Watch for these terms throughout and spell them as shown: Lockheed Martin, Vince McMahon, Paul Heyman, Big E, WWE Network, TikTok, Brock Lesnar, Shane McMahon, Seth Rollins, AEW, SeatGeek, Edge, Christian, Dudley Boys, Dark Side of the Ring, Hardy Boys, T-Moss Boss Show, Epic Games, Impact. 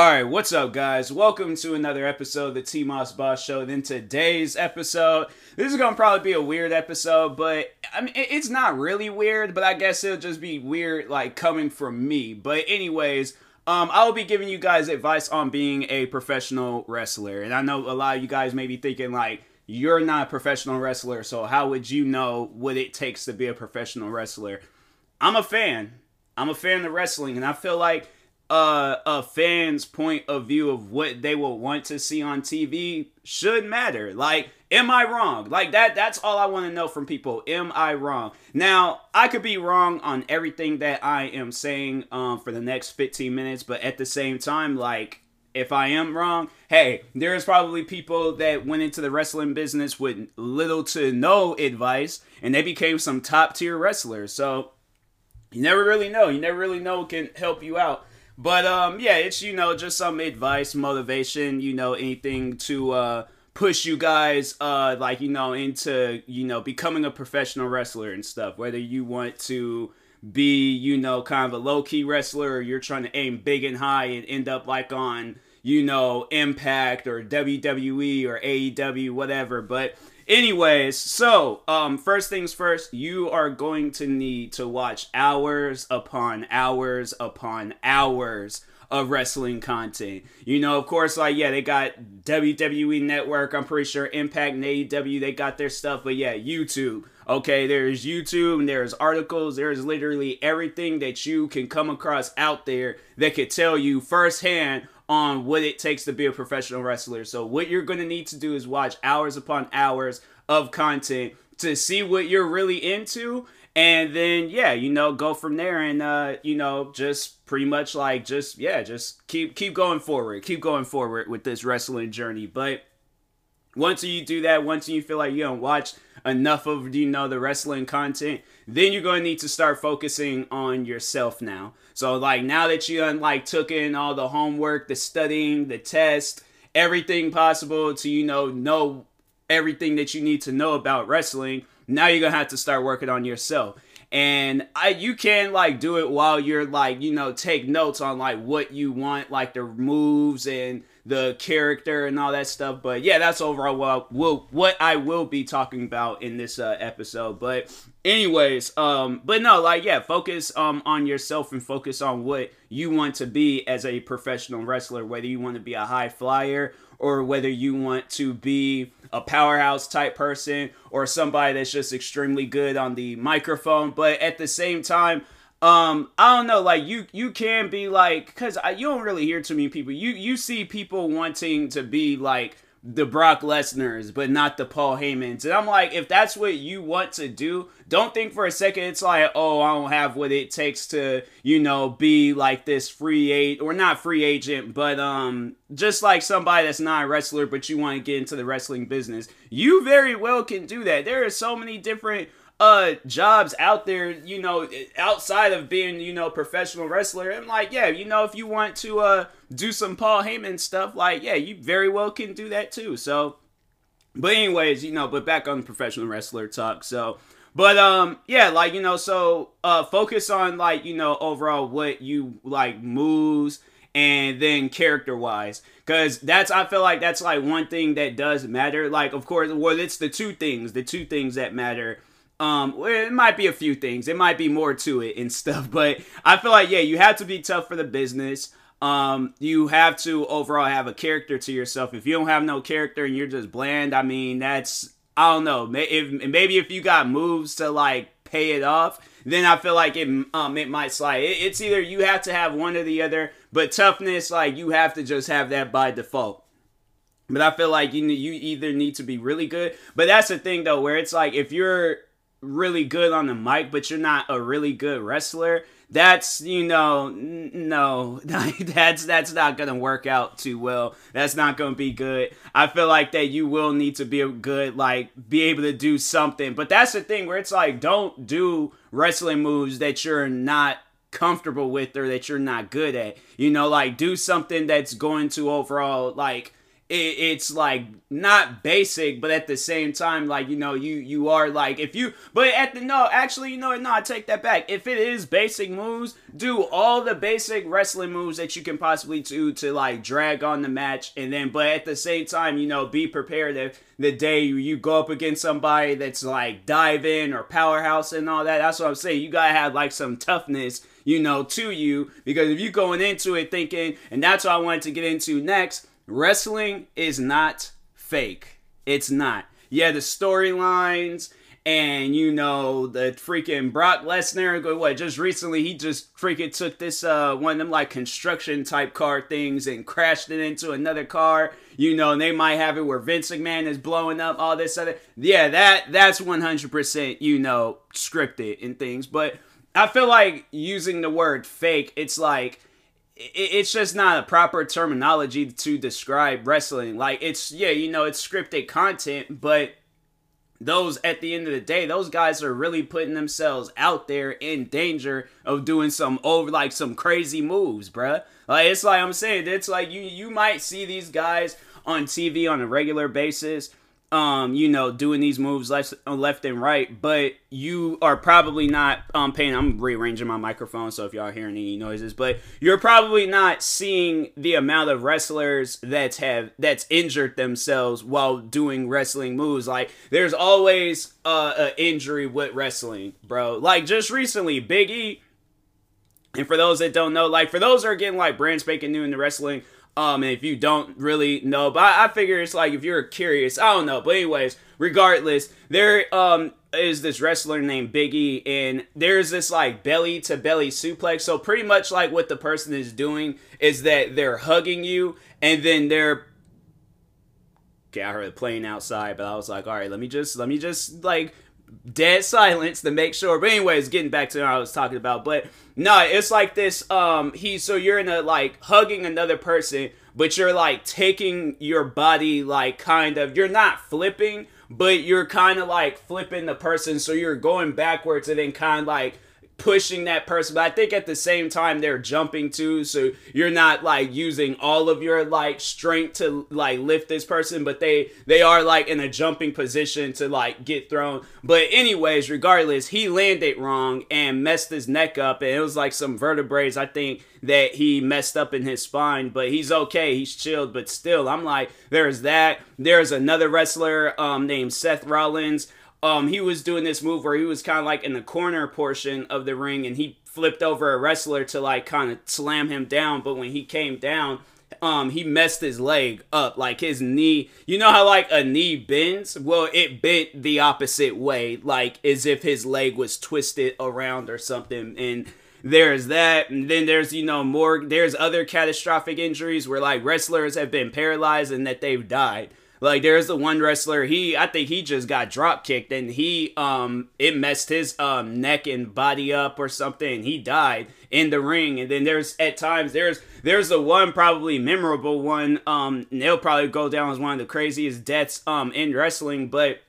Alright, what's up guys? Welcome to another episode of the T-Moss Boss Show. In today's episode, this is going to probably be a weird episode, but I mean, it's not really weird, but I guess it'll just be weird like coming from me. But anyways, I'll be giving you guys advice on being a professional wrestler. And I know a lot of you guys may be thinking like, you're not a professional wrestler, so how would you know what it takes to be a professional wrestler? I'm a fan. I'm a fan of wrestling, and I feel like a fan's point of view of what they will want to see on TV should matter. Like, am I wrong? Like, that's all I want to know from people. Am I wrong? Now, I could be wrong on everything that I am saying for the next 15 minutes, but at the same time, like, if I am wrong, hey, there's probably people that went into the wrestling business with little to no advice, and they became some top-tier wrestlers. So, you never really know. You never really know what can help you out. But, yeah, it's, you know, just some advice, motivation, you know, anything to push you guys, like, you know, into, you know, becoming a professional wrestler and stuff. Whether you want to be, you know, kind of a low-key wrestler, or you're trying to aim big and high and end up, like, on, you know, Impact or WWE or AEW, whatever. But anyways, so first things first, you are going to need to watch hours upon hours upon hours of wrestling content. You know, of course, like, yeah, they got WWE Network, I'm pretty sure Impact and AEW, they got their stuff, but yeah, YouTube. Okay, there's YouTube and there's articles, there's literally everything that you can come across out there that could tell you firsthand on what it takes to be a professional wrestler. So what you're going to need to do is watch hours upon hours of content to see what you're really into. And then, yeah, you know, go from there and, you know, just pretty much like just, yeah, just keep going forward. Keep going forward with this wrestling journey. But once you do that, once you feel like you don't watch enough of, you know, the wrestling content, then you're going to need to start focusing on yourself now. So, like, now that you done, like, took in all the homework, the studying, the test, everything possible to, you know everything that you need to know about wrestling, now you're going to have to start working on yourself. And you can, like, do it while you're, like, you know, take notes on, like, what you want, like, the moves and the character and all that stuff. But, yeah, that's overall what I will be talking about in this episode. But, anyways, but no, like, yeah, focus on yourself and focus on what you want to be as a professional wrestler, whether you want to be a high flyer or whether you want to be a powerhouse type person or somebody that's just extremely good on the microphone. But at the same time, I don't know, like, you can be like, because you don't really hear too many people. You see people wanting to be like the Brock Lesnars, but not the Paul Heymans. And I'm like, if that's what you want to do, don't think for a second it's like, oh, I don't have what it takes to, you know, be like this free agent, or not free agent, but just like somebody that's not a wrestler, but you want to get into the wrestling business. You very well can do that. There are so many different jobs out there, you know, outside of being, you know, professional wrestler. I'm like, yeah, you know, if you want to do some Paul Heyman stuff, like, yeah, you very well can do that too. So, but anyways, you know, but back on the professional wrestler talk. So, but yeah, like, you know, so focus on, like, you know, overall what you like moves and then character wise. Because that's, I feel like that's like one thing that does matter. Like, of course, well, it's the two things that matter. It might be a few things. It might be more to it and stuff, but I feel like, yeah, you have to be tough for the business. You have to overall have a character to yourself. If you don't have no character and you're just bland, I mean, that's, I don't know. Maybe if you got moves to like pay it off, then I feel like it might slide. It's either you have to have one or the other, but toughness, like, you have to just have that by default. But I feel like you either need to be really good, but that's the thing though, where it's like, if you're really good on the mic but you're not a really good wrestler, that's, you know, no, that's not gonna work out too well. That's not gonna be good. I feel like that you will need to be a good, like, be able to do something. But that's the thing where it's like, don't do wrestling moves that you're not comfortable with or that you're not good at. You know, like, do something that's going to overall, like, it's like not basic, but at the same time, like, you know, you are like, if you, but at the, no, actually, you know, no, I take that back. If it is basic moves, do all the basic wrestling moves that you can possibly do to like drag on the match. And then, but at the same time, you know, be prepared that the day you go up against somebody that's like diving or powerhouse and all that. That's what I'm saying. You gotta have like some toughness, you know, to you, because if you going into it thinking, and that's what I wanted to get into next, wrestling is not fake. It's not. Yeah, the storylines and, you know, the freaking Brock Lesnar, what, just recently he just freaking took this, one of them like construction type car things and crashed it into another car, you know, and they might have it where Vince McMahon is blowing up, all this other, yeah, that's 100%, you know, scripted and things, but I feel like using the word fake, it's like, it's just not a proper terminology to describe wrestling. Like, it's, yeah, you know, it's scripted content, but those, at the end of the day, those guys are really putting themselves out there in danger of doing some over, like, some crazy moves, bruh. Like, it's like I'm saying, it's like you might see these guys on TV on a regular basis, you know, doing these moves left and right, but you are probably not paying. I'm rearranging my microphone, so if y'all hearing any noises, but you're probably not seeing the amount of wrestlers that's injured themselves while doing wrestling moves. Like, there's always an injury with wrestling, bro. Like, just recently, Big E, and for those that don't know, like, for those that are getting like brand spanking new into wrestling. And if you don't really know, but I figure it's like if you're curious, I don't know. But anyways, regardless, there is this wrestler named Big E, and there's this like belly to belly suplex. So pretty much like what the person is doing is that they're hugging you, and then they're, okay, I heard a plane outside, but I was like, all right, let me just like dead silence to make sure. But anyways, getting back to what I was talking about, but no, it's like this, so you're in a, like, hugging another person, but you're, like, taking your body, like, kind of, you're not flipping, but you're kind of, like, flipping the person, so you're going backwards and then kind of, like, pushing that person, but I think at the same time, they're jumping, too, so you're not, like, using all of your, like, strength to, like, lift this person, but they are, like, in a jumping position to, like, get thrown, but anyways, regardless, he landed wrong and messed his neck up, and it was, like, some vertebrae, I think, that he messed up in his spine, but he's okay, he's chilled, but still, I'm like, there's that, there's another wrestler named Seth Rollins. He was doing this move where he was kind of like in the corner portion of the ring and he flipped over a wrestler to like kind of slam him down. But when he came down, he messed his leg up, like his knee. You know how like a knee bends? Well, it bent the opposite way, like as if his leg was twisted around or something. And there's that. And then there's, you know, more, there's other catastrophic injuries where like wrestlers have been paralyzed and that they've died. Like, there's the one wrestler, I think he just got drop kicked, and he, it messed his, neck and body up or something, and he died in the ring, and then there's, at times, there's the one probably memorable one, and they'll probably go down as one of the craziest deaths, in wrestling, but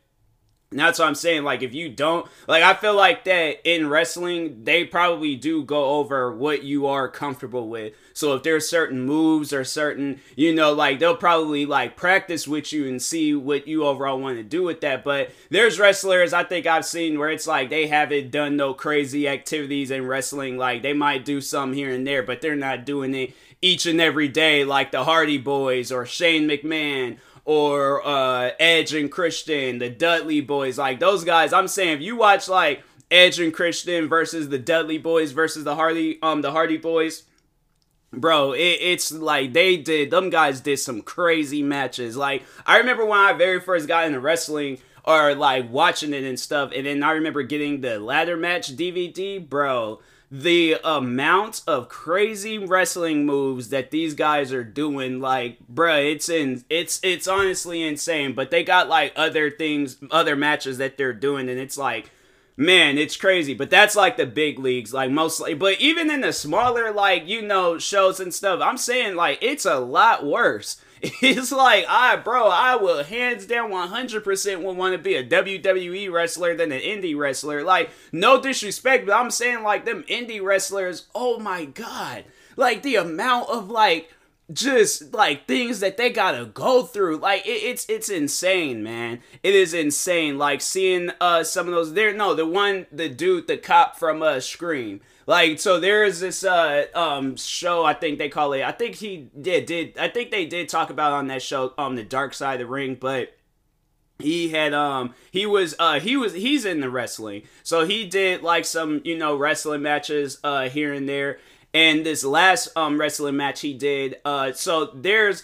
that's what I'm saying, like, if you don't, like, I feel like that in wrestling, they probably do go over what you are comfortable with, so if there's certain moves or certain, you know, like, they'll probably, like, practice with you and see what you overall want to do with that, but there's wrestlers I think I've seen where it's like, they haven't done no crazy activities in wrestling, like, they might do some here and there, but they're not doing it each and every day, like the Hardy Boys or Shane McMahon, or Edge and Christian, the Dudley Boys, like those guys. I'm saying if you watch like Edge and Christian versus the Dudley Boys versus the Hardy Boys, bro, it's like them guys did some crazy matches. Like I remember when I very first got into wrestling or like watching it and stuff, and then I remember getting the ladder match DVD, bro. The amount of crazy wrestling moves that these guys are doing, like, bruh, it's honestly insane, but they got, like, other things, other matches that they're doing, and it's like, man, it's crazy, but that's, like, the big leagues, like, mostly, but even in the smaller, like, you know, shows and stuff, I'm saying, like, it's a lot worse. It's like, I will hands down 100% would want to be a WWE wrestler than an indie wrestler. Like, no disrespect, but I'm saying, like, them indie wrestlers, oh my God. Like, the amount of, like, just like things that they gotta go through. Like it's insane, man. It is insane. Like seeing some of those there. No, the cop from Scream. Like, so there is this show, I think they call it, I think they did talk about on that show, the Dark Side of the Ring, but he had, he's in the wrestling, so he did, like, some, you know, wrestling matches here and there, and this last wrestling match he did, so there's,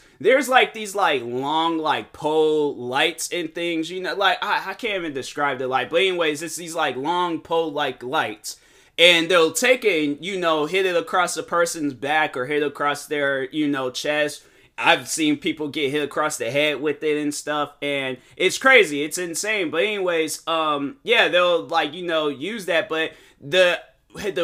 like, these, like, long, like, pole lights and things, you know, like, I can't even describe the light, but anyways, it's these, like, long pole, like, lights. And they'll take it and, you know, hit it across a person's back or hit it across their, you know, chest. I've seen people get hit across the head with it and stuff. And it's crazy. It's insane. But anyways, yeah, they'll, like, you know, use that. But the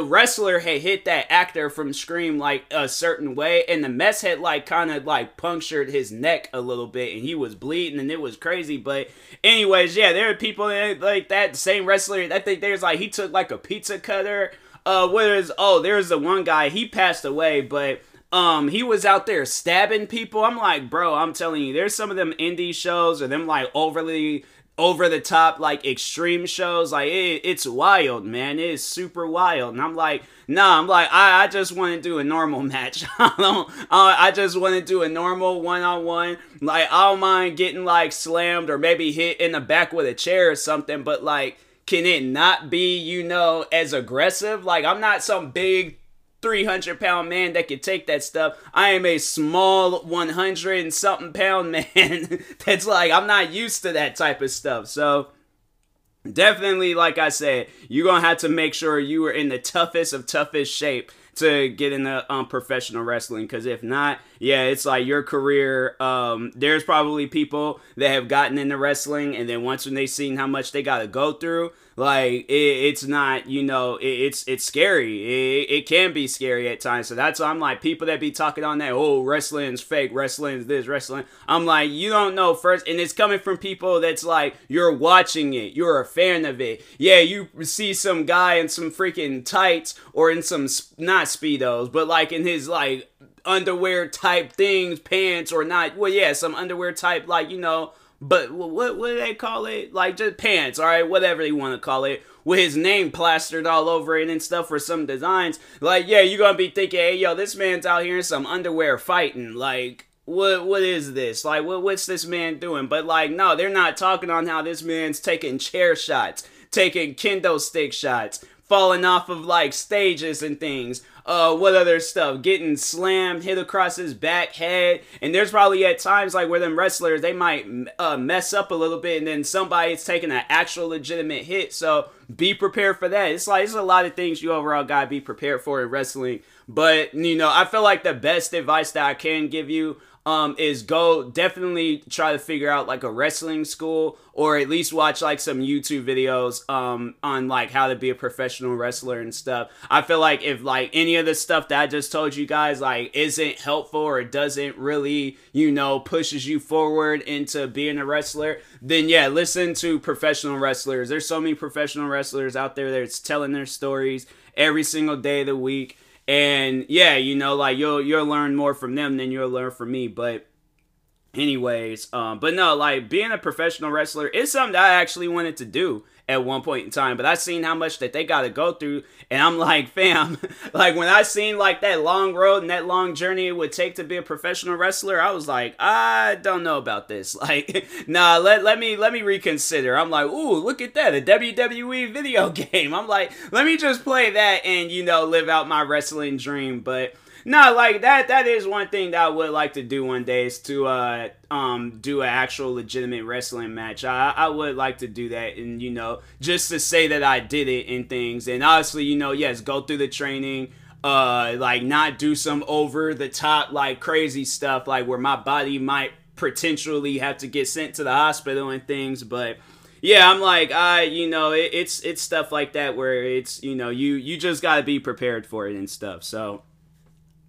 wrestler had hit that actor from Scream, like, a certain way. And the mess had, like, kind of, like, punctured his neck a little bit. And he was bleeding. And it was crazy. But anyways, yeah, there are people that, like, that same wrestler. I think there's, like, he took, like, a pizza cutter. There's the one guy. He passed away. But he was out there stabbing people. I'm like, bro, I'm telling you. There's some of them indie shows or them, like, overly over the top, like, extreme shows, like, it's wild, man, it is super wild, and I'm like, nah, I'm like, I just want to do a normal match, I just want to do a normal one-on-one, like, I don't mind getting, like, slammed, or maybe hit in the back with a chair or something, but, like, can it not be, you know, as aggressive? Like, I'm not some big 300-pound man that could take that stuff. I am a small 100-something-pound man that's like, I'm not used to that type of stuff. So definitely, like I said, you're going to have to make sure you are in the toughest of toughest shape to get into professional wrestling, because if not, yeah, it's like your career, there's probably people that have gotten into wrestling, and then once when they've seen how much they got to go through, like, it's not, you know, it's scary, it can be scary at times, so that's why I'm like, people that be talking on that, oh, wrestling's fake, wrestling's this, wrestling, I'm like, you don't know first, and it's coming from people that's like, you're watching it, you're a fan of it, yeah, you see some guy in some freaking tights, or in some, not Speedos, but like in his like underwear type things, pants or not, well yeah, some underwear type, like, you know, but what do they call it, like just pants, all right, whatever you want to call it, with his name plastered all over it and stuff for some designs, like yeah, you're gonna be thinking, hey yo, this man's out here in some underwear fighting, like what is this, like what's this man doing, but like no, they're not talking on how this man's taking chair shots, taking kendo stick shots, falling off of like stages and things, what other stuff, getting slammed, hit across his back, head, and there's probably at times like where them wrestlers, they might mess up a little bit, and then somebody's taking an actual legitimate hit, so be prepared for that. It's like, there's a lot of things you overall gotta be prepared for in wrestling, but you know, I feel like the best advice that I can give you is go definitely try to figure out like a wrestling school, or at least watch like some YouTube videos on like how to be a professional wrestler and stuff. I feel like if like any of the stuff that I just told you guys like isn't helpful or doesn't really, you know, pushes you forward into being a wrestler, then yeah, listen to professional wrestlers. There's so many professional wrestlers out there that's telling their stories every single day of the week. And yeah, you know, like you'll learn more from them than you'll learn from me. But anyways, but no, like being a professional wrestler is something that I actually wanted to do at one point in time, but I seen how much that they got to go through, and I'm like, fam, like when I seen like that long road and that long journey it would take to be a professional wrestler, I was like, I don't know about this. Like, nah, let me reconsider. I'm like, ooh, look at that, a WWE video game. I'm like, let me just play that and, you know, live out my wrestling dream. But no, like that is one thing that I would like to do one day, is to do an actual legitimate wrestling match. I would like to do that, and you know, just to say that I did it and things. And honestly, you know, yes, go through the training, like not do some over the top like crazy stuff, like where my body might potentially have to get sent to the hospital and things. But yeah, I'm like, you know, it's stuff like that where it's, you know, you just gotta be prepared for it and stuff. So.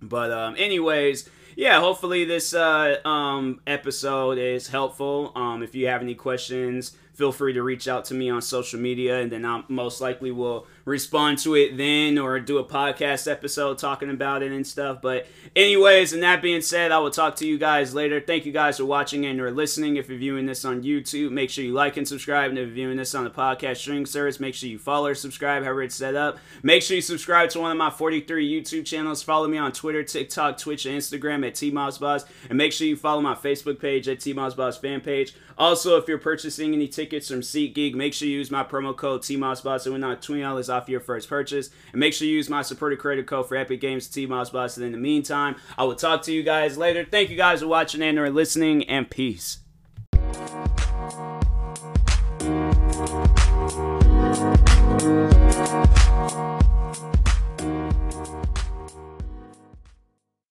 But anyways, yeah, hopefully this episode is helpful. If you have any questions, feel free to reach out to me on social media, and then I most likely will respond to it then, or do a podcast episode talking about it and stuff. But anyways, and that being said, I will talk to you guys later. Thank you guys for watching and or listening. If you're viewing this on YouTube, make sure you like and subscribe. And if you're viewing this on the podcast streaming service, make sure you follow or subscribe, however it's set up. Make sure you subscribe to one of my 43 YouTube channels. Follow me on Twitter, TikTok, Twitch, and Instagram at T-Moss Boss. And make sure you follow my Facebook page at T-Moss Boss Fan Page. Also, if you're purchasing any tickets from SeatGeek, make sure you use my promo code T-Moss Boss, and we're not $20 off your first purchase. And make sure you use my supporter creator code for Epic Games, T-Moss Boss. And in the meantime, I will talk to you guys later. Thank you guys for watching and or listening, and peace.